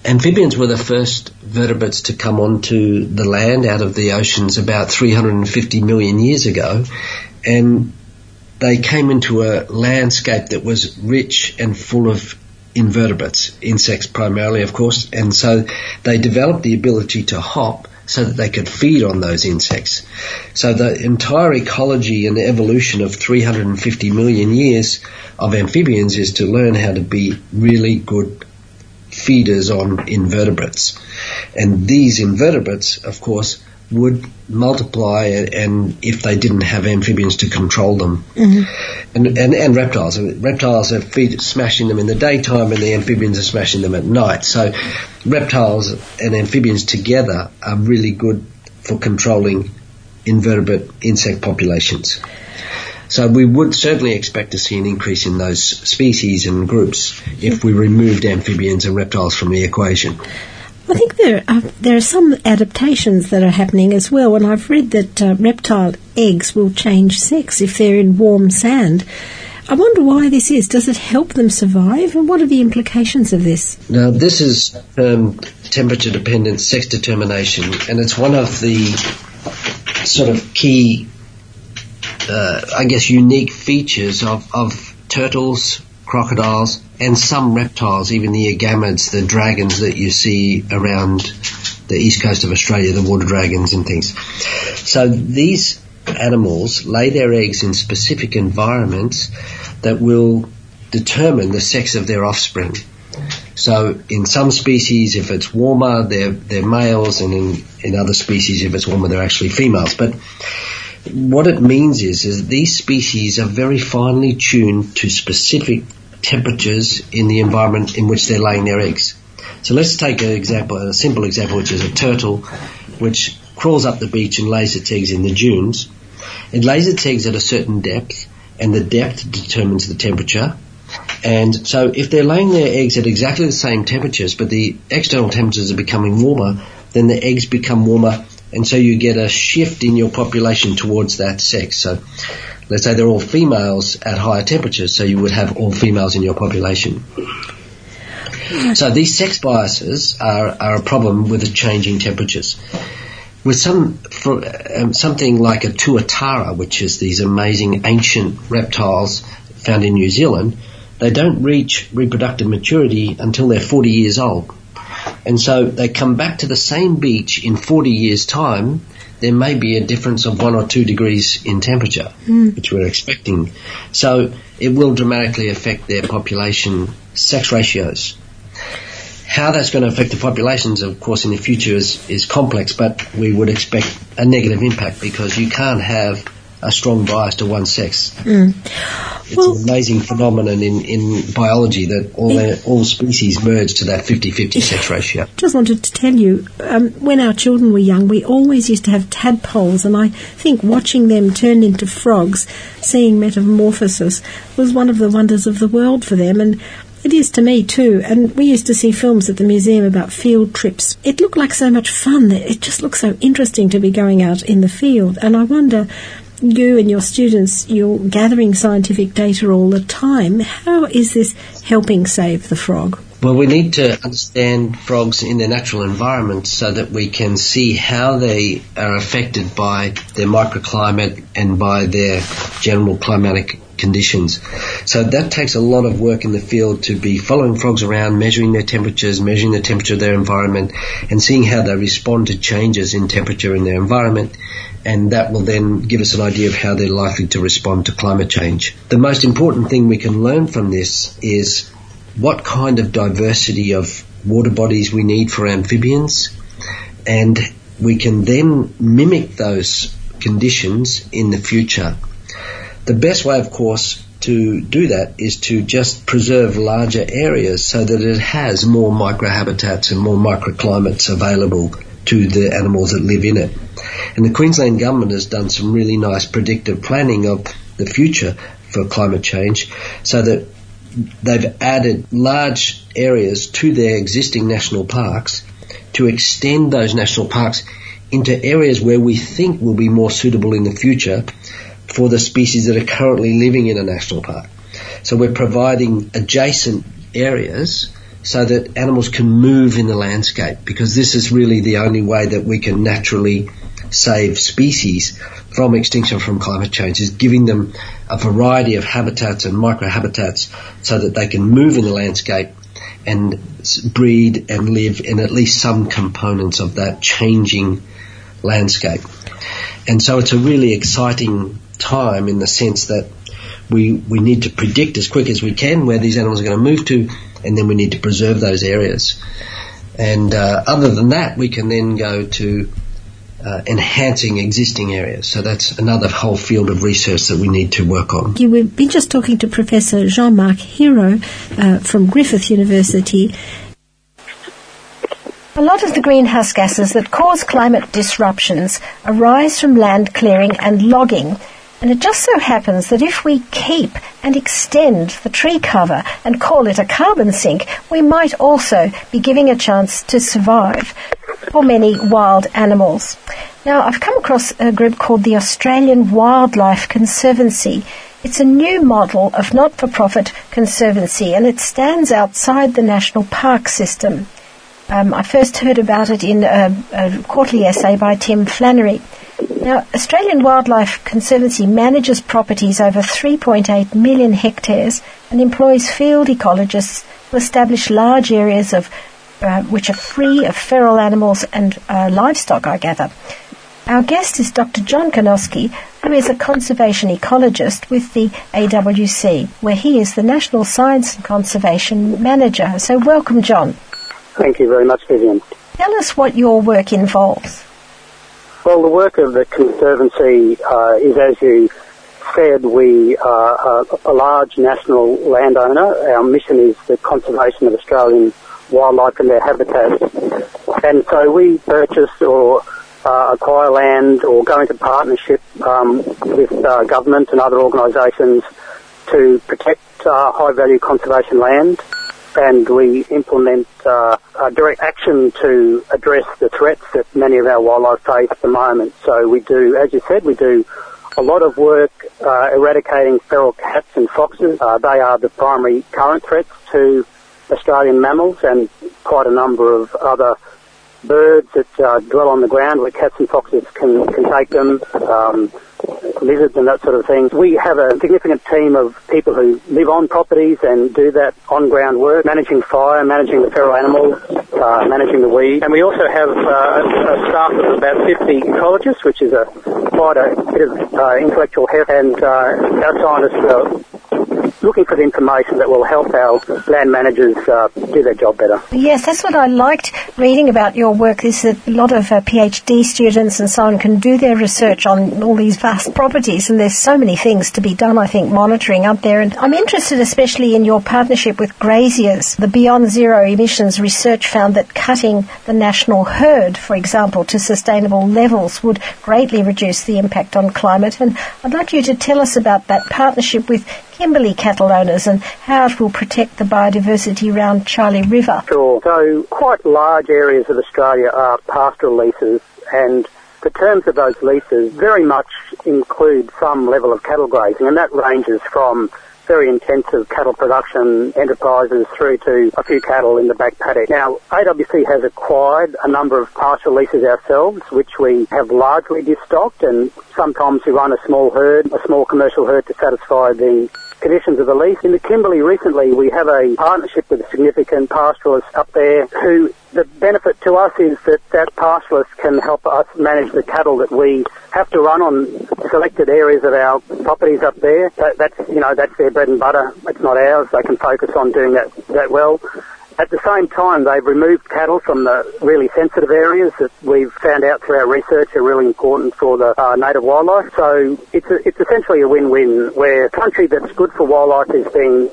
Amphibians were the first vertebrates to come onto the land out of the oceans about 350 million years ago, and they came into a landscape that was rich and full of invertebrates, insects primarily, of course, and so they developed the ability to hop so that they could feed on those insects. So the entire ecology and evolution of 350 million years of amphibians is to learn how to be really good feeders on invertebrates. And these invertebrates, of course, would multiply, and if they didn't have amphibians to control them, mm-hmm. and reptiles. Reptiles are smashing them in the daytime, and the amphibians are smashing them at night. So reptiles and amphibians together are really good for controlling invertebrate insect populations. So we would certainly expect to see an increase in those species and groups if we removed amphibians and reptiles from the equation. I think there are some adaptations that are happening as well, and I've read that reptile eggs will change sex if they're in warm sand. I wonder why this is. Does it help them survive, and what are the implications of this? Now, this is temperature-dependent sex determination, and it's one of the sort of key, unique features of turtles, crocodiles, and some reptiles, even the agamids, the dragons that you see around the east coast of Australia, the water dragons and things. So these animals lay their eggs in specific environments that will determine the sex of their offspring. So in some species, if it's warmer, they're males, and in other species, if it's warmer, they're actually females. But what it means is these species are very finely tuned to specific temperatures in the environment in which they're laying their eggs. So let's take a simple example, which is a turtle, which crawls up the beach and lays its eggs in the dunes. It lays its eggs at a certain depth, and the depth determines the temperature. And so if they're laying their eggs at exactly the same temperatures, but the external temperatures are becoming warmer, then the eggs become warmer, and so you get a shift in your population towards that sex. So let's say they're all females at higher temperatures, so you would have all females in your population. So these sex biases are a problem with the changing temperatures. With something like a tuatara, which is these amazing ancient reptiles found in New Zealand, they don't reach reproductive maturity until they're 40 years old. And so they come back to the same beach in 40 years' time. There may be a difference of 1 or 2 degrees in temperature, which we're expecting. So it will dramatically affect their population sex ratios. How that's going to affect the populations, of course, in the future is complex, but we would expect a negative impact because you can't have a strong bias to one sex. It's an amazing phenomenon in biology that all species merge to that 50-50 sex ratio. Just wanted to tell you, when our children were young, we always used to have tadpoles, and I think watching them turn into frogs, seeing metamorphosis, was one of the wonders of the world for them, and it is to me too. And we used to see films at the museum about field trips. It looked like so much fun. It just looked so interesting to be going out in the field, and I wonder, you and your students, you're gathering scientific data all the time. How is this helping save the frog? Well, we need to understand frogs in their natural environment so that we can see how they are affected by their microclimate and by their general climatic conditions. So that takes a lot of work in the field to be following frogs around, measuring their temperatures, measuring the temperature of their environment, and seeing how they respond to changes in temperature in their environment. And that will then give us an idea of how they're likely to respond to climate change. The most important thing we can learn from this is what kind of diversity of water bodies we need for amphibians, and we can then mimic those conditions in the future. The best way, of course, to do that is to just preserve larger areas so that it has more microhabitats and more microclimates available to the animals that live in it. And the Queensland government has done some really nice predictive planning of the future for climate change, so that they've added large areas to their existing national parks to extend those national parks into areas where we think will be more suitable in the future for the species that are currently living in a national park. So we're providing adjacent areas so that animals can move in the landscape, because this is really the only way that we can naturally save species from extinction from climate change, is giving them a variety of habitats and microhabitats so that they can move in the landscape and breed and live in at least some components of that changing landscape. And so it's a really exciting time in the sense that we need to predict as quick as we can where these animals are going to move to, and then we need to preserve those areas. And other than that, we can then go to enhancing existing areas. So that's another whole field of research that we need to work on. We've been just talking to Professor Jean-Marc Hero from Griffith University. A lot of the greenhouse gases that cause climate disruptions arise from land clearing and logging. And it just so happens that if we keep and extend the tree cover and call it a carbon sink, we might also be giving a chance to survive for many wild animals. Now, I've come across a group called the Australian Wildlife Conservancy. It's a new model of not-for-profit conservancy, and it stands outside the national park system. I first heard about it in a quarterly essay by Tim Flannery. Now, Australian Wildlife Conservancy manages properties over 3.8 million hectares and employs field ecologists who establish large areas of which are free of feral animals and livestock, I gather. Our guest is Dr. John Kanowski, who is a conservation ecologist with the AWC, where he is the National Science and Conservation Manager. So welcome, John. Thank you very much, Vivian. Tell us what your work involves. Well, the work of the Conservancy is, as you said, we are a large national landowner. Our mission is the conservation of Australian wildlife and their habitats. And so we purchase or acquire land or go into partnership with government and other organisations to protect high-value conservation land. And we implement direct action to address the threats that many of our wildlife face at the moment. So we do, as you said, we do a lot of work eradicating feral cats and foxes. They are the primary current threats to Australian mammals and quite a number of other birds that dwell on the ground where cats and foxes can take them, lizards and that sort of thing. We have a significant team of people who live on properties and do that on-ground work, managing fire, managing the feral animals, managing the weeds. And we also have a staff of about 50 ecologists, which is quite a bit of intellectual heft, and our scientists looking for the information that will help our land managers do their job better. Yes, that's what I liked reading about your work, is that a lot of PhD students and so on can do their research on all these vast properties, and there's so many things to be done, I think, monitoring up there. And I'm interested especially in your partnership with graziers. The Beyond Zero Emissions research found that cutting the national herd, for example, to sustainable levels would greatly reduce the impact on climate. And I'd like you to tell us about that partnership with Kimberley cattle owners and how it will protect the biodiversity around Charlie River. Sure. So quite large areas of Australia are pastoral leases, and the terms of those leases very much include some level of cattle grazing, and that ranges from very intensive cattle production enterprises through to a few cattle in the back paddock. Now, AWC has acquired a number of partial leases ourselves, which we have largely destocked, and sometimes we run a small commercial herd to satisfy the conditions of the lease. In the Kimberley recently, we have a partnership with a significant pastoralist up there who, the benefit to us is that pastoralist can help us manage the cattle that we have to run on selected areas of our properties up there. That's their bread and butter. It's not ours. They can focus on doing that well. At the same time, they've removed cattle from the really sensitive areas that we've found out through our research are really important for the native wildlife. So it's essentially a win-win, where a country that's good for wildlife is being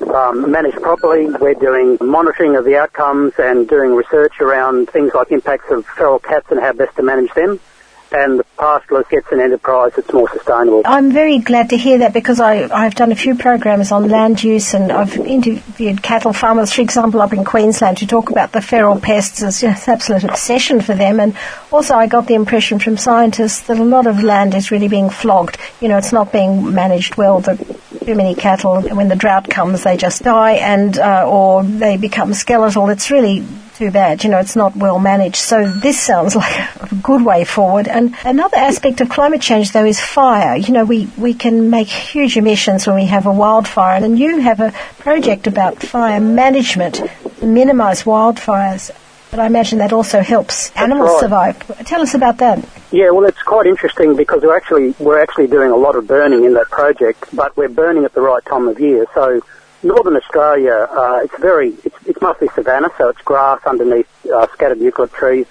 managed properly. We're doing monitoring of the outcomes and doing research around things like impacts of feral cats and how best to manage them. And the pastoralist gets an enterprise that's more sustainable. I'm very glad to hear that, because I've done a few programs on land use, and I've interviewed cattle farmers, for example, up in Queensland, who talk about the feral pests as an absolute obsession for them. And also I got the impression from scientists that a lot of land is really being flogged. You know, it's not being managed well, that too many cattle, when the drought comes, they just die and or they become skeletal. It's really too bad, it's not well managed. So this sounds like a good way forward. And another aspect of climate change, though, is fire. We can make huge emissions when we have a wildfire, and you have a project about fire management to minimise wildfires. But I imagine that also helps animals survive. Tell us about that. Yeah, well, it's quite interesting, because we're actually doing a lot of burning in that project, but we're burning at the right time of year. So Northern Australia, it's mostly savannah, so it's grass underneath scattered eucalypt trees.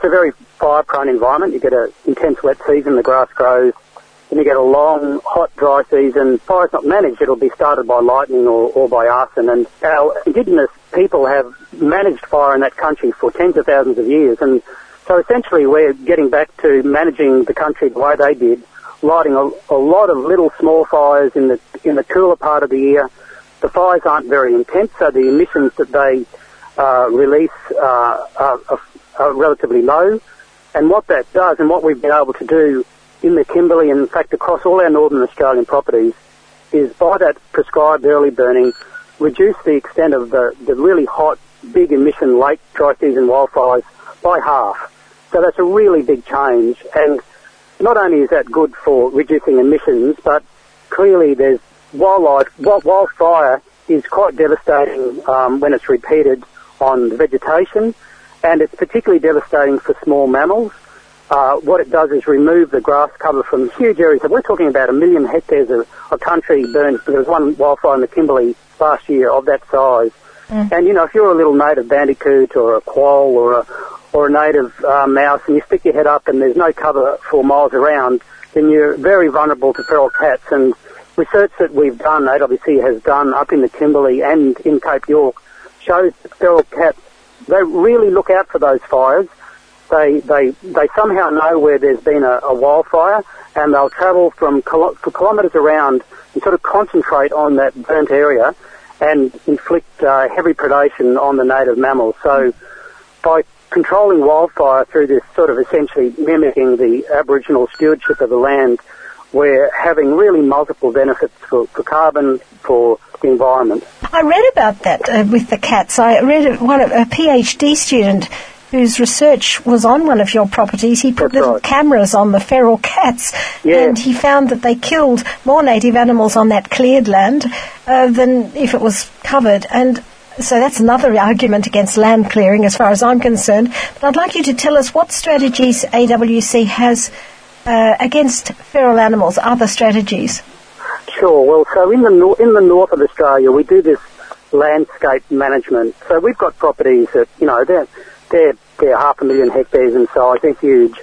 it's a very fire-prone environment. You get an intense wet season, the grass grows, and you get a long, hot, dry season. Fire's not managed. It'll be started by lightning or by arson. And our indigenous people have managed fire in that country for tens of thousands of years. And so essentially we're getting back to managing the country the way they did, lighting a lot of little small fires in the cooler part of the year. The fires aren't very intense, so the emissions that they release are relatively low. And what that does, and what we've been able to do in the Kimberley, and in fact across all our northern Australian properties, is by that prescribed early burning, reduce the extent of the really hot, big emission late dry season wildfires by half. So that's a really big change, and not only is that good for reducing emissions, but clearly there's wildfire is quite devastating when it's repeated on vegetation, and it's particularly devastating for small mammals. What it does is remove the grass cover from huge areas. We're talking about 1 million hectares of country burned. There was one wildfire in the Kimberley last year of that size. Mm. And, you know, if you're a little native bandicoot or a quoll or a native mouse, and you stick your head up and there's no cover for miles around, then you're very vulnerable to feral cats. And research that we've done, AWC has done up in the Kimberley and in Cape York, shows that feral cats, they really look out for those fires. They somehow know where there's been a wildfire, and they'll travel for kilometres around and sort of concentrate on that burnt area and inflict heavy predation on the native mammals. So by controlling wildfire through this sort of essentially mimicking the Aboriginal stewardship of the land, we're having really multiple benefits for carbon, for the environment. I read about that with the cats. I read one a PhD student whose research was on one of your properties. He put cameras on the feral cats, and he found that they killed more native animals on that cleared land than if it was covered. And so that's another argument against land clearing as far as I'm concerned. But I'd like you to tell us what strategies AWC has against feral animals, other strategies. Sure. Well, so in the north of Australia, we do this landscape management. So we've got properties that, you know, they're 500,000 hectares in size. They're huge.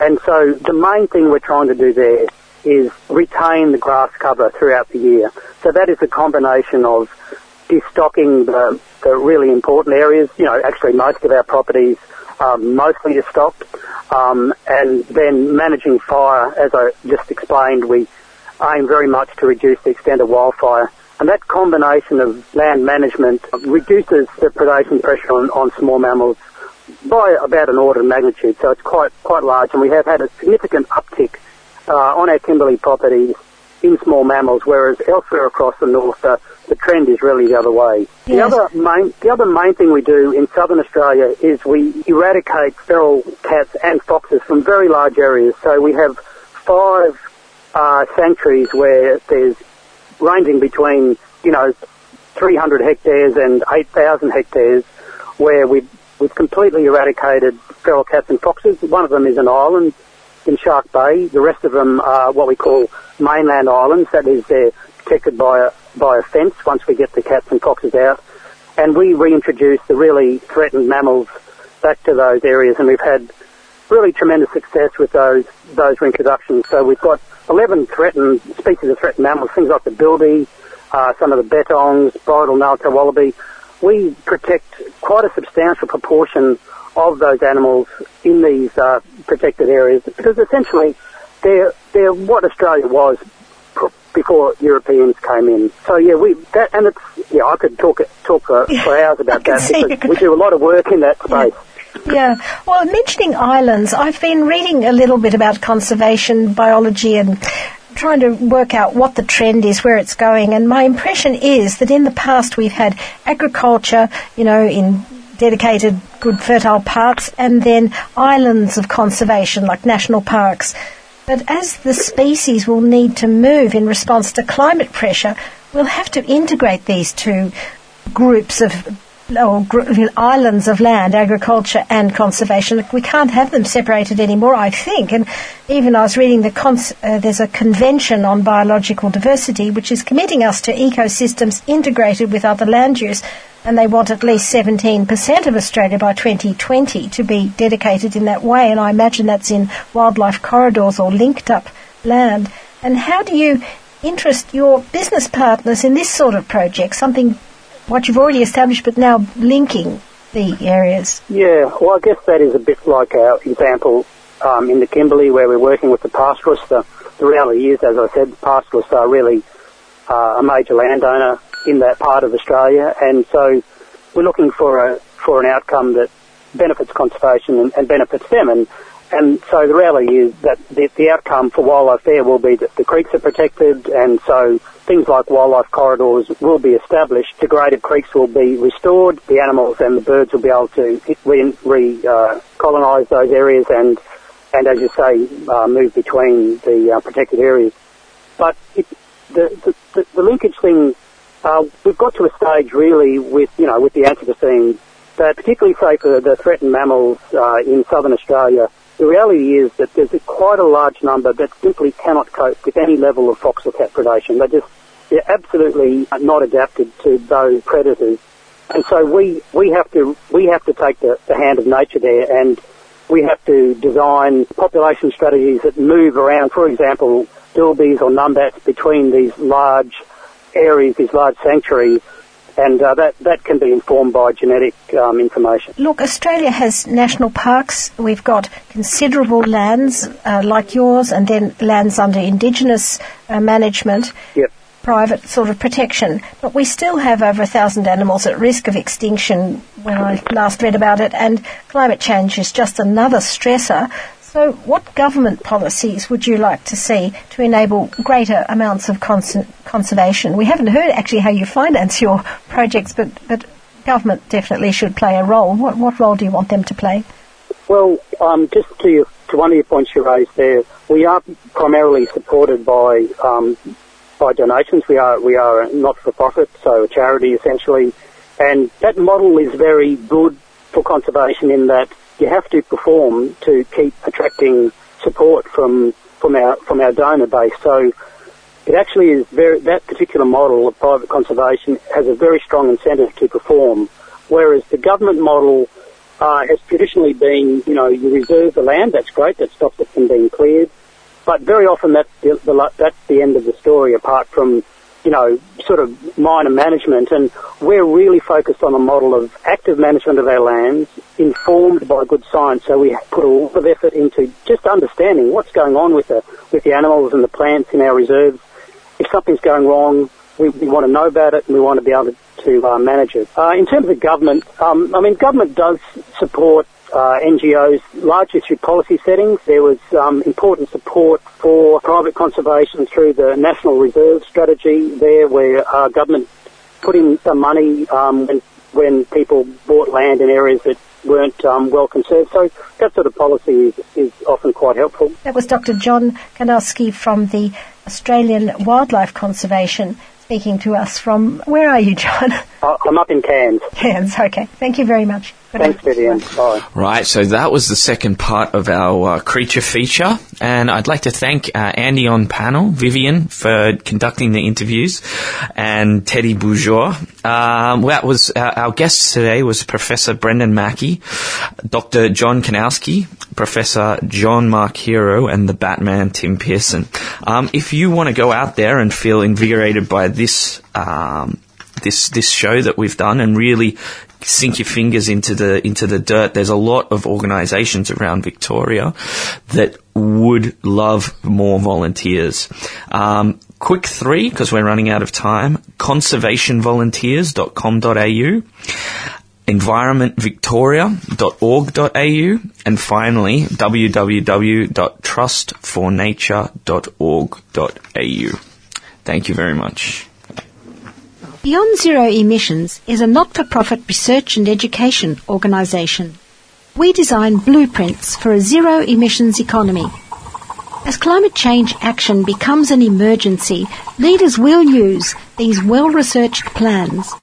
And so the main thing we're trying to do there is retain the grass cover throughout the year. So that is a combination of destocking the really important areas. You know, actually most of our properties are mostly destocked. And then managing fire, as I just explained, we aim very much to reduce the extent of wildfire. And that combination of land management reduces the predation pressure on small mammals by about an order of magnitude, so it's quite large, and we have had a significant uptick on our Kimberley properties in small mammals, whereas elsewhere across the north, the trend is really the other way. Yes. The other main thing we do in southern Australia is we eradicate feral cats and foxes from very large areas. So we have 5 sanctuaries where there's ranging between, you know, 300 hectares and 8,000 hectares where We've completely eradicated feral cats and foxes. One of them is an island in Shark Bay. The rest of them are what we call mainland islands. That is, they're protected by a fence once we get the cats and foxes out. And we reintroduce the really threatened mammals back to those areas, and we've had really tremendous success with those reintroductions. So we've got 11 threatened species of threatened mammals, things like the bilby, some of the bettongs, bridal-nosed wallaby. We protect quite a substantial proportion of those animals in these protected areas, because essentially they're what Australia was before Europeans came in. So yeah, I could talk for hours about that, because we do a lot of work in that space. Yeah. Yeah. Well, mentioning islands, I've been reading a little bit about conservation biology and trying to work out what the trend is, where it's going, and my impression is that in the past we've had agriculture, you know, in dedicated good fertile parks, and then islands of conservation like national parks. But as the species will need to move in response to climate pressure, we'll have to integrate these two groups of islands of land, agriculture and conservation. We can't have them separated anymore, I think. And even I was reading there's a convention on biological diversity which is committing us to ecosystems integrated with other land use. and they want at least 17% of Australia by 2020 to be dedicated in that way, and I imagine that's in wildlife corridors or linked up land. And how do you interest your business partners in this sort of project, something what you've already established but now linking the areas? Yeah, well, I guess that is a bit like our example in the Kimberley where we're working with the pastoralists. The reality is, as I said, pastoralists are really a major landowner in that part of Australia, and so we're looking for an outcome that benefits conservation and benefits them. And so the reality is that the outcome for wildlife there will be that the creeks are protected, and so things like wildlife corridors will be established, degraded creeks will be restored, the animals and the birds will be able to colonise those areas and as you say, move between the protected areas. But the linkage thing, we've got to a stage really with the Anthropocene that particularly say for the threatened mammals in southern Australia, the reality is that there's quite a large number that simply cannot cope with any level of fox or cat predation. They're absolutely not adapted to those predators. And so we have to take the hand of nature there, and we have to design population strategies that move around, for example, bilbies or numbats between these large areas, these large sanctuaries, and that can be informed by genetic information. Look, Australia has national parks. We've got considerable lands like yours, and then lands under Indigenous management, yep, private sort of protection. But we still have over 1,000 animals at risk of extinction when I last read about it, and climate change is just another stressor. So what government policies would you like to see to enable greater amounts of conservation? We haven't heard actually how you finance your projects, but government definitely should play a role. What role do you want them to play? Well, just to one of your points you raised there, we are primarily supported by donations. We are a not-for-profit, so a charity essentially, and that model is very good for conservation in that you have to perform to keep attracting support from our donor base. So it actually is that particular model of private conservation has a very strong incentive to perform, whereas the government model has traditionally been, you reserve the land, that's great, that stops it from being cleared, but very often that's the end of the story apart from, sort of minor management, and we're really focused on a model of active management of our lands informed by good science. So we put a lot of effort into just understanding what's going on with the animals and the plants in our reserves. If something's going wrong, we want to know about it and we want to be able to manage it. In terms of government, government does support NGOs largely through policy settings. There was important support for private conservation through the National Reserve Strategy there, where government put in some money when people bought land in areas that weren't well conserved. So that sort of policy is often quite helpful. That was Dr. John Kanowski from the Australian Wildlife Conservation speaking to us from... Where are you, John? I'm up in Cairns. Cairns, okay. Thank you very much. Thanks, Vivian. Bye. Right, so that was the second part of our creature feature, and I'd like to thank Andy on panel, Vivian for conducting the interviews, and Teddy Bourgeois. That was our guests today was Professor Brendan Mackey, Dr. John Kanowski, Professor Jean-Marc Hero, and the Batman Tim Pearson. If you want to go out there and feel invigorated by this show that we've done and really sink your fingers into the dirt, there's a lot of organisations around Victoria that would love more volunteers. Quick three, because we're running out of time: conservationvolunteers.com.au, environmentvictoria.org.au, and finally www.trustfornature.org.au. Thank you very much. Beyond Zero Emissions is a not-for-profit research and education organisation. We design blueprints for a zero-emissions economy. As climate change action becomes an emergency, leaders will use these well-researched plans